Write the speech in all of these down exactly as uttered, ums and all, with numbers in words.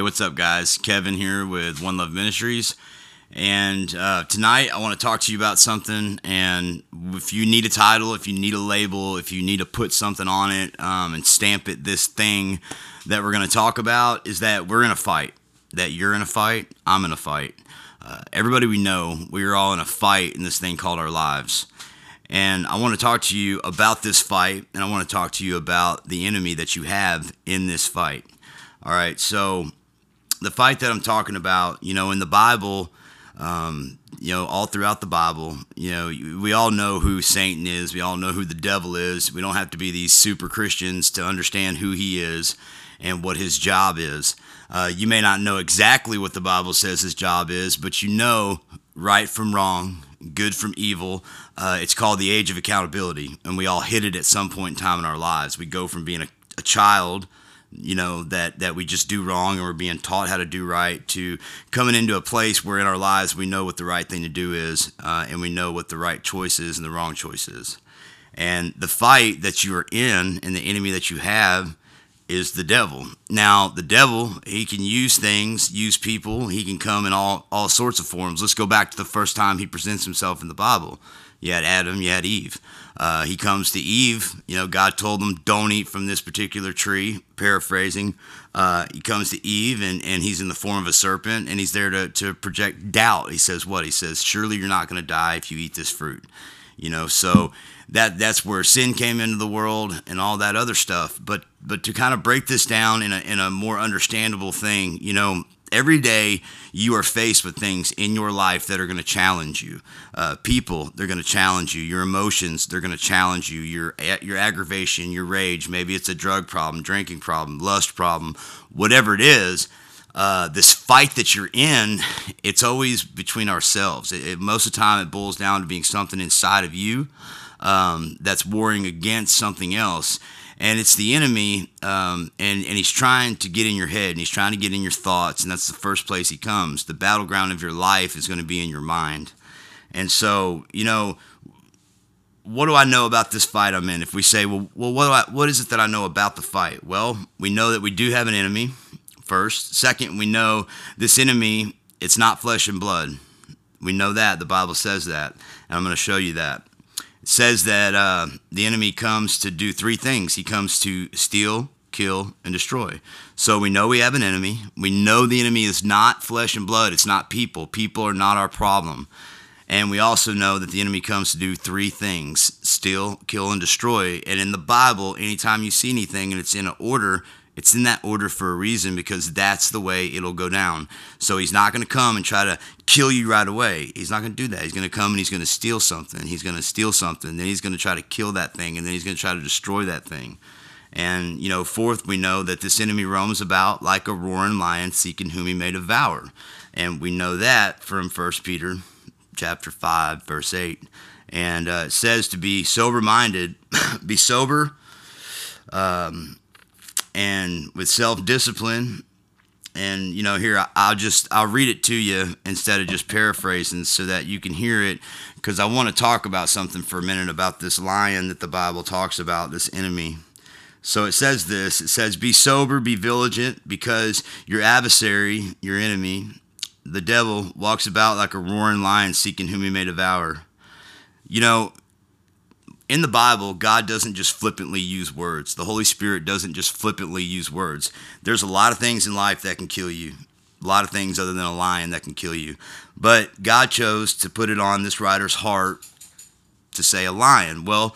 Hey, what's up, guys? Kevin here with One Love Ministries, and uh, tonight I want to talk to you about something, and if you need a title, if you need a label, if you need to put something on it um, and stamp it, this thing that we're going to talk about is that we're in a fight, that you're in a fight, I'm in a fight. Uh, everybody we know, we're all in a fight in this thing called our lives, and I want to talk to you about this fight, and I want to talk to you about the enemy that you have in this fight. All right, so the fight that I'm talking about, you know, in the Bible, um, you know, all throughout the Bible, you know, we all know who Satan is. We all know who the devil is. We don't have to be these super Christians to understand who he is and what his job is. Uh, you may not know exactly what the Bible says his job is, but you know right from wrong, good from evil. Uh, it's called the age of accountability, and we all hit it at some point in time in our lives. We go from being a, a child you know, that, that we just do wrong and we're being taught how to do right, to coming into a place where in our lives we know what the right thing to do is, uh, and we know what the right choice is and the wrong choice is. And the fight that you are in and the enemy that you have is the devil. Now, the devil, he can use things, use people. He can come in all, all sorts of forms. Let's go back to the first time he presents himself in the Bible. You had Adam, you had Eve. Uh, he comes to Eve. You know, God told them, don't eat from this particular tree, paraphrasing. Uh, he comes to Eve, and, and he's in the form of a serpent, and he's there to, to project doubt. He says what? He says, surely you're not going to die if you eat this fruit. You know, so that that's where sin came into the world and all that other stuff. But but to kind of break this down in a, in a more understandable thing, you know, every day you are faced with things in your life that are going to challenge you. Uh, people, they're going to challenge you. Your emotions, they're going to challenge you. Your your aggravation, your rage, maybe it's a drug problem, drinking problem, lust problem, whatever it is. Uh, this fight that you're in, it's always between ourselves. It, it, most of the time it boils down to being something inside of you um, that's warring against something else. And it's the enemy, um, and, and he's trying to get in your head, and he's trying to get in your thoughts, and that's the first place he comes. The battleground of your life is going to be in your mind. And so, you know, what do I know about this fight I'm in? If we say, well, well what do I, what is it that I know about the fight? Well, we know that we do have an enemy, first. Second, we know this enemy, it's not flesh and blood. We know that. The Bible says that, and I'm going to show you that. It says that uh, the enemy comes to do three things. He comes to steal, kill, and destroy. So we know we have an enemy. We know the enemy is not flesh and blood. It's not people. People are not our problem. And we also know that the enemy comes to do three things: steal, kill, and destroy. And in the Bible, anytime you see anything and it's in an order, it's in that order for a reason, because that's the way it'll go down. So he's not going to come and try to kill you right away. He's not going to do that. He's going to come and he's going to steal something. He's going to steal something. Then he's going to try to kill that thing. And then he's going to try to destroy that thing. And, you know, fourth, we know that this enemy roams about like a roaring lion seeking whom he may devour. And we know that from First Peter chapter five, verse eight. And uh, it says to be sober-minded, be sober, um... and with self-discipline. And, you know, here, I'll just, I'll read it to you instead of just paraphrasing so that you can hear it, because I want to talk about something for a minute about this lion that the Bible talks about, this enemy. So it says this, it says, be sober, be vigilant, because your adversary, your enemy, the devil, walks about like a roaring lion seeking whom he may devour. You know, in the Bible, God doesn't just flippantly use words. The Holy Spirit doesn't just flippantly use words. There's a lot of things in life that can kill you. A lot of things other than a lion that can kill you. But God chose to put it on this writer's heart to say a lion. Well,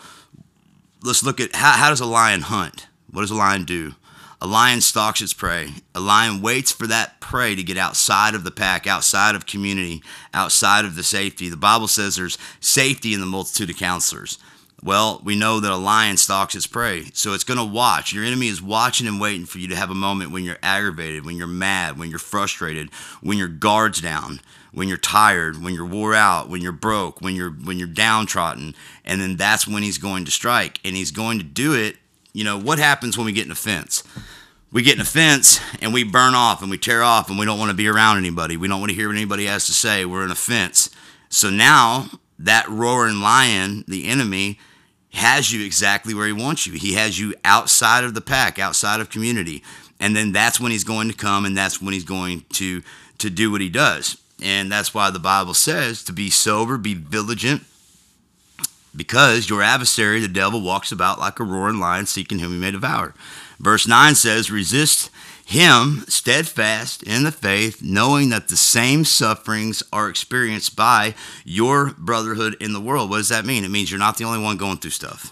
let's look at how, how does a lion hunt? What does a lion do? A lion stalks its prey. A lion waits for that prey to get outside of the pack, outside of community, outside of the safety. The Bible says there's safety in the multitude of counselors. Well, we know that a lion stalks its prey, so it's going to watch. Your enemy is watching and waiting for you to have a moment when you're aggravated, when you're mad, when you're frustrated, when your guard's down, when you're tired, when you're wore out, when you're broke, when you're when you're downtrodden, and then that's when he's going to strike, and he's going to do it. You know, what happens when we get in a fence? We get in a fence, and we burn off, and we tear off, and we don't want to be around anybody. We don't want to hear what anybody has to say. We're in a fence. So now that roaring lion, the enemy, has you exactly where he wants you. He has you outside of the pack, outside of community. And then that's when he's going to come, and that's when he's going to, to do what he does. And that's why the Bible says to be sober, be vigilant, because your adversary, the devil, walks about like a roaring lion, seeking whom he may devour. Verse nine says, resist him steadfast in the faith, knowing that the same sufferings are experienced by your brotherhood in the world. What does that mean? It means you're not the only one going through stuff.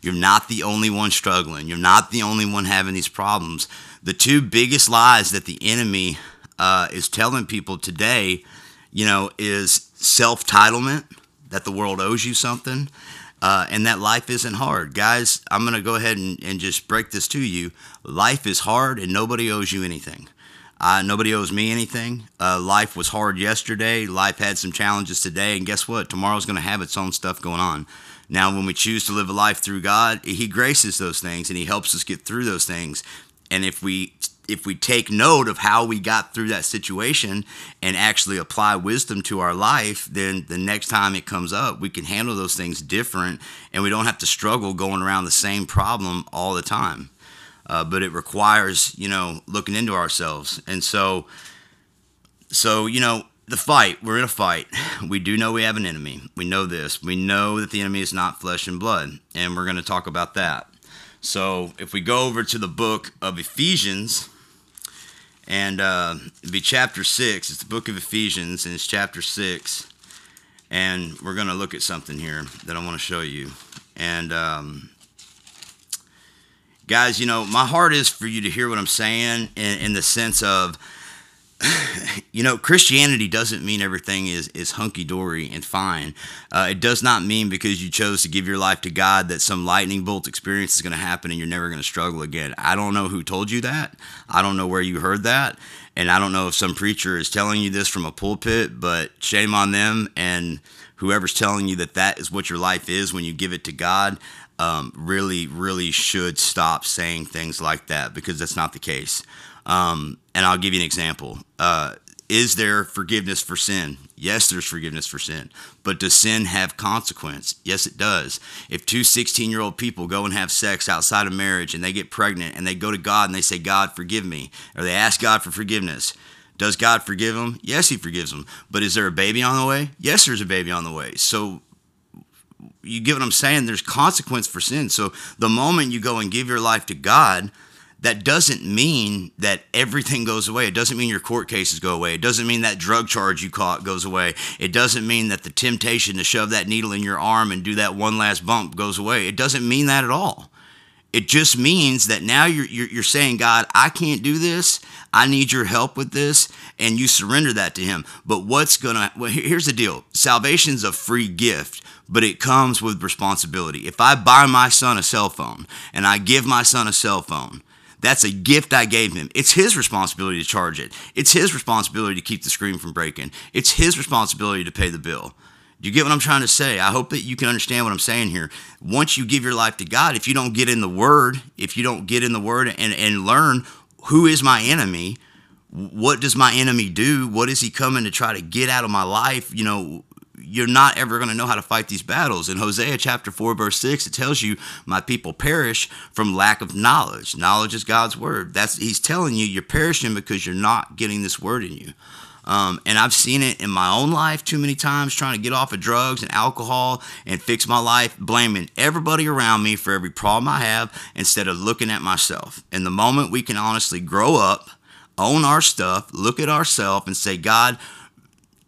You're not the only one struggling. You're not the only one having these problems. The two biggest lies that the enemy uh, is telling people today, you know, is self-titlement, that the world owes you something, uh, and that life isn't hard. Guys, I'm going to go ahead and, and just break this to you. Life is hard, and nobody owes you anything. Uh, nobody owes me anything. Uh, life was hard yesterday. Life had some challenges today, and guess what? Tomorrow's going to have its own stuff going on. Now, when we choose to live a life through God, he graces those things, and he helps us get through those things. And if we if we take note of how we got through that situation and actually apply wisdom to our life, then the next time it comes up, we can handle those things different, and we don't have to struggle going around the same problem all the time. Uh, but it requires, you know, looking into ourselves. And so, so you know, the fight, we're in a fight. We do know we have an enemy. We know this. We know that the enemy is not flesh and blood, and we're going to talk about that. So if we go over to the book of Ephesians, and uh, it'd be chapter six. It's the book of Ephesians, and it's chapter six. And we're going to look at something here that I want to show you. And um, guys, you know, my heart is for you to hear what I'm saying in, in the sense of, you know, Christianity doesn't mean everything is, is hunky-dory and fine. Uh, it does not mean because you chose to give your life to God that some lightning bolt experience is going to happen and you're never going to struggle again. I don't know who told you that. I don't know where you heard that. And I don't know if some preacher is telling you this from a pulpit, but shame on them and whoever's telling you that that is what your life is when you give it to God. Um, really, really should stop saying things like that, because that's not the case. Um, and I'll give you an example. Uh, is there forgiveness for sin? Yes, there's forgiveness for sin. But does sin have consequence? Yes, it does. If two sixteen-year-old people go and have sex outside of marriage and they get pregnant and they go to God and they say, God, forgive me, or they ask God for forgiveness, does God forgive them? Yes, he forgives them. But is there a baby on the way? Yes, there's a baby on the way. So you get what I'm saying? There's consequence for sin. So the moment you go and give your life to God, that doesn't mean that everything goes away. It doesn't mean your court cases go away. It doesn't mean that drug charge you caught goes away. It doesn't mean that the temptation to shove that needle in your arm and do that one last bump goes away. It doesn't mean that at all. It just means that now you're, you're, you're saying, God, I can't do this. I need your help with this. And you surrender that to him. But what's going to, well, here's the deal. Salvation's a free gift, but it comes with responsibility. If I buy my son a cell phone and I give my son a cell phone, that's a gift I gave him. It's his responsibility to charge it. It's his responsibility to keep the screen from breaking. It's his responsibility to pay the bill. Do you get what I'm trying to say? I hope that you can understand what I'm saying here. Once you give your life to God, if you don't get in the Word, if you don't get in the Word and, and learn who is my enemy, what does my enemy do? What is he coming to try to get out of my life? You know, you're not ever going to know how to fight these battles. In Hosea chapter four, verse six, it tells you, my people perish from lack of knowledge. Knowledge is God's word. That's he's telling you you're perishing because you're not getting this word in you. Um, and I've seen it in my own life too many times, trying to get off of drugs and alcohol and fix my life, blaming everybody around me for every problem I have instead of looking at myself. And the moment we can honestly grow up, own our stuff, look at ourselves and say, God,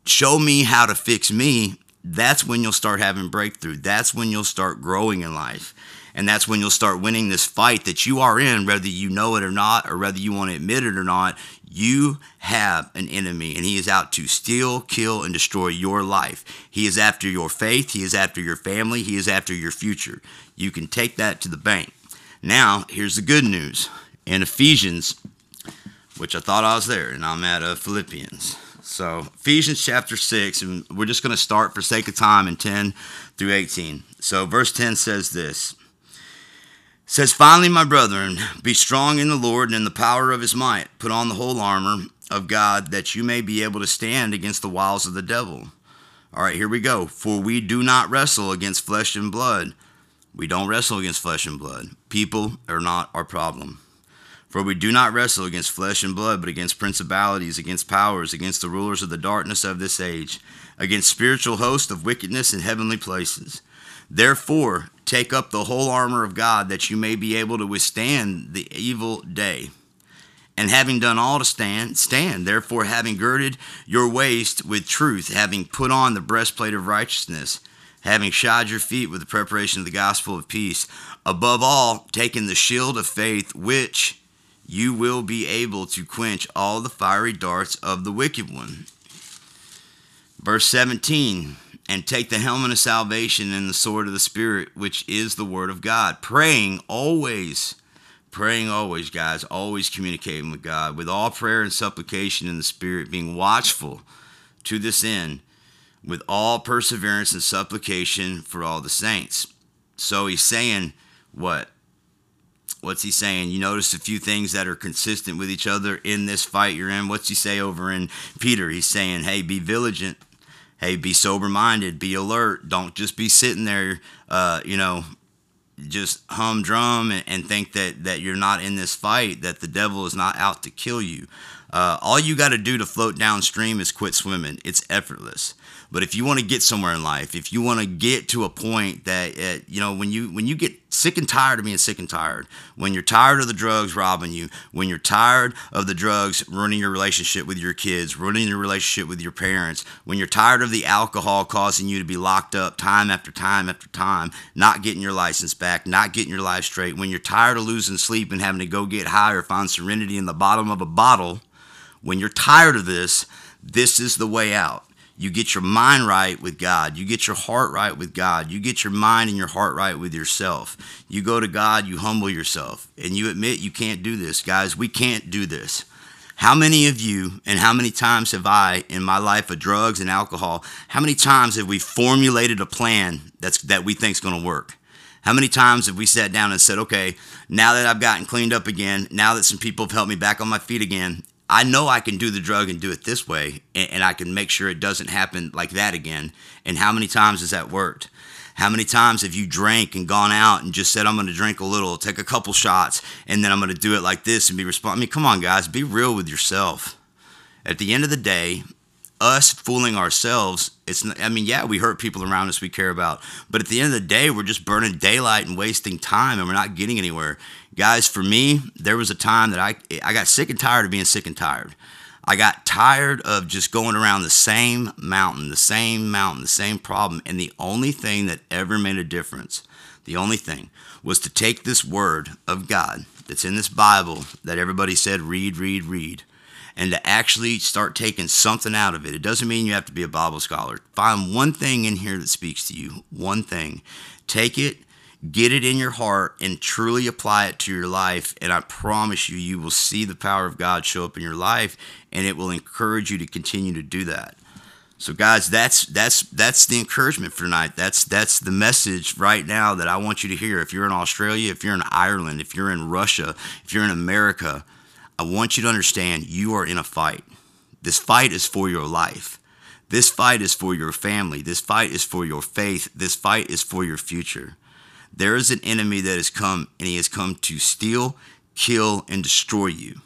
show me how to fix me, that's when you'll start having breakthrough. That's when you'll start growing in life. And that's when you'll start winning this fight that you are in, whether you know it or not, or whether you want to admit it or not. You have an enemy, and he is out to steal, kill, and destroy your life. He is after your faith. He is after your family. He is after your future. You can take that to the bank. Now, here's the good news. In Ephesians, which I thought I was there, and I'm at uh, Philippians. So Ephesians chapter six, and we're just going to start for sake of time in ten through eighteen. So verse ten says this. It says, finally, my brethren, be strong in the Lord and in the power of his might. Put on the whole armor of God that you may be able to stand against the wiles of the devil. All right, here we go. For we do not wrestle against flesh and blood. We don't wrestle against flesh and blood. People are not our problem. For we do not wrestle against flesh and blood, but against principalities, against powers, against the rulers of the darkness of this age, against spiritual hosts of wickedness in heavenly places. Therefore, take up the whole armor of God, that you may be able to withstand the evil day. And having done all to stand, stand. Therefore, having girded your waist with truth, having put on the breastplate of righteousness, having shod your feet with the preparation of the gospel of peace, above all, taking the shield of faith, which you will be able to quench all the fiery darts of the wicked one. Verse seventeen, and take the helmet of salvation and the sword of the Spirit, which is the word of God, praying always, praying always, guys, always communicating with God, with all prayer and supplication in the Spirit, being watchful to this end, with all perseverance and supplication for all the saints. So he's saying what? What's he saying? You notice a few things that are consistent with each other in this fight you're in. What's he say over in Peter? He's saying, hey, be vigilant. Hey, be sober-minded. Be alert. Don't just be sitting there, uh, you know, just humdrum and, and think that, that you're not in this fight, that the devil is not out to kill you. Uh, all you got to do to float downstream is quit swimming. It's effortless. But if you want to get somewhere in life, if you want to get to a point that, uh, you know, when you when you get sick and tired of being sick and tired, when you're tired of the drugs robbing you, when you're tired of the drugs ruining your relationship with your kids, ruining your relationship with your parents, when you're tired of the alcohol causing you to be locked up time after time after time, not getting your license back, not getting your life straight, when you're tired of losing sleep and having to go get high or find serenity in the bottom of a bottle, when you're tired of this, this is the way out. You get your mind right with God. You get your heart right with God. You get your mind and your heart right with yourself. You go to God, you humble yourself, and you admit you can't do this. Guys, we can't do this. How many of you and how many times have I in my life of drugs and alcohol, how many times have we formulated a plan that's that we think is going to work? How many times have we sat down and said, okay, now that I've gotten cleaned up again, now that some people have helped me back on my feet again, I know I can do the drug and do it this way, and, and I can make sure it doesn't happen like that again. And how many times has that worked? How many times have you drank and gone out and just said, I'm going to drink a little, take a couple shots, and then I'm going to do it like this and be responsible? I mean, come on, guys, be real with yourself. At the end of the day, us fooling ourselves, it's not, I mean, yeah, we hurt people around us we care about, but at the end of the day, we're just burning daylight and wasting time, and we're not getting anywhere. Guys, for me, there was a time that I I got sick and tired of being sick and tired. I got tired of just going around the same mountain, the same mountain, the same problem, and the only thing that ever made a difference, the only thing, was to take this word of God that's in this Bible that everybody said, read, read, read, and to actually start taking something out of it. It doesn't mean you have to be a Bible scholar. Find one thing in here that speaks to you, one thing. Take it. Get it in your heart and truly apply it to your life, and I promise you, you will see the power of God show up in your life, and it will encourage you to continue to do that. So, guys, that's that's that's the encouragement for tonight. That's that's the message right now that I want you to hear. If you're in Australia, if you're in Ireland, if you're in Russia, if you're in America, I want you to understand you are in a fight. This fight is for your life. This fight is for your family. This fight is for your faith. This fight is for your future. There is an enemy that has come, and he has come to steal, kill, and destroy you.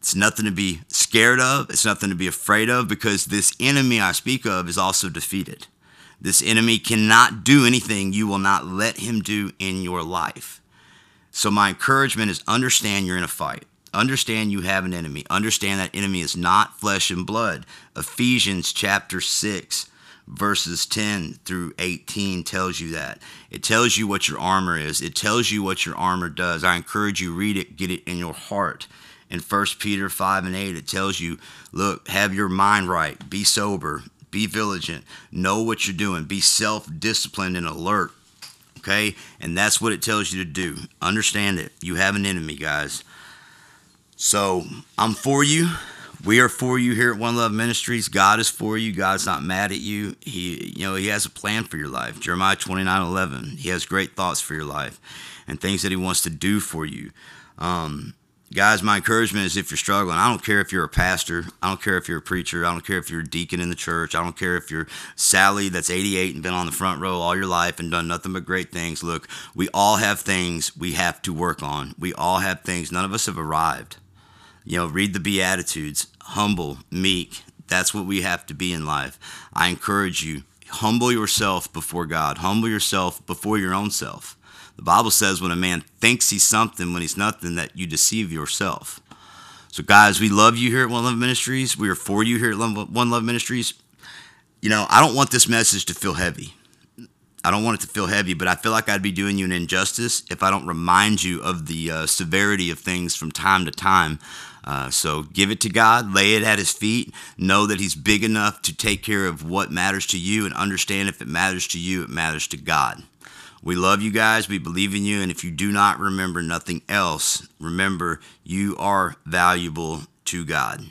It's nothing to be scared of. It's nothing to be afraid of, because this enemy I speak of is also defeated. This enemy cannot do anything you will not let him do in your life. So my encouragement is, understand you're in a fight. Understand you have an enemy. Understand that enemy is not flesh and blood. Ephesians chapter six. Verses ten through eighteen tells you that. It tells you what your armor is. It tells you what your armor does. I encourage you, read it, get it in your heart. In First Peter five and eight, it tells you, look, have your mind right. Be sober. Be vigilant. Know what you're doing. Be self-disciplined and alert. Okay? And that's what it tells you to do. Understand it. You have an enemy, guys. So I'm for you. We are for you here at One Love Ministries. God is for you. God's not mad at you. He, you know, He has a plan for your life. Jeremiah twenty-nine eleven. He has great thoughts for your life and things that He wants to do for you. Um, Guys, my encouragement is if you're struggling, I don't care if you're a pastor. I don't care if you're a preacher. I don't care if you're a deacon in the church. I don't care if you're Sally that's eighty-eight and been on the front row all your life and done nothing but great things. Look, we all have things we have to work on. We all have things. None of us have arrived. You know, read the Beatitudes, humble, meek. That's what we have to be in life. I encourage you, humble yourself before God. Humble yourself before your own self. The Bible says when a man thinks he's something, when he's nothing, that you deceive yourself. So, guys, we love you here at One Love Ministries. We are for you here at One Love Ministries. You know, I don't want this message to feel heavy. I don't want it to feel heavy, but I feel like I'd be doing you an injustice if I don't remind you of the uh, severity of things from time to time. Uh, so give it to God, lay it at his feet, know that he's big enough to take care of what matters to you, and understand if it matters to you, it matters to God. We love you guys. We believe in you. And if you do not remember nothing else, remember you are valuable to God.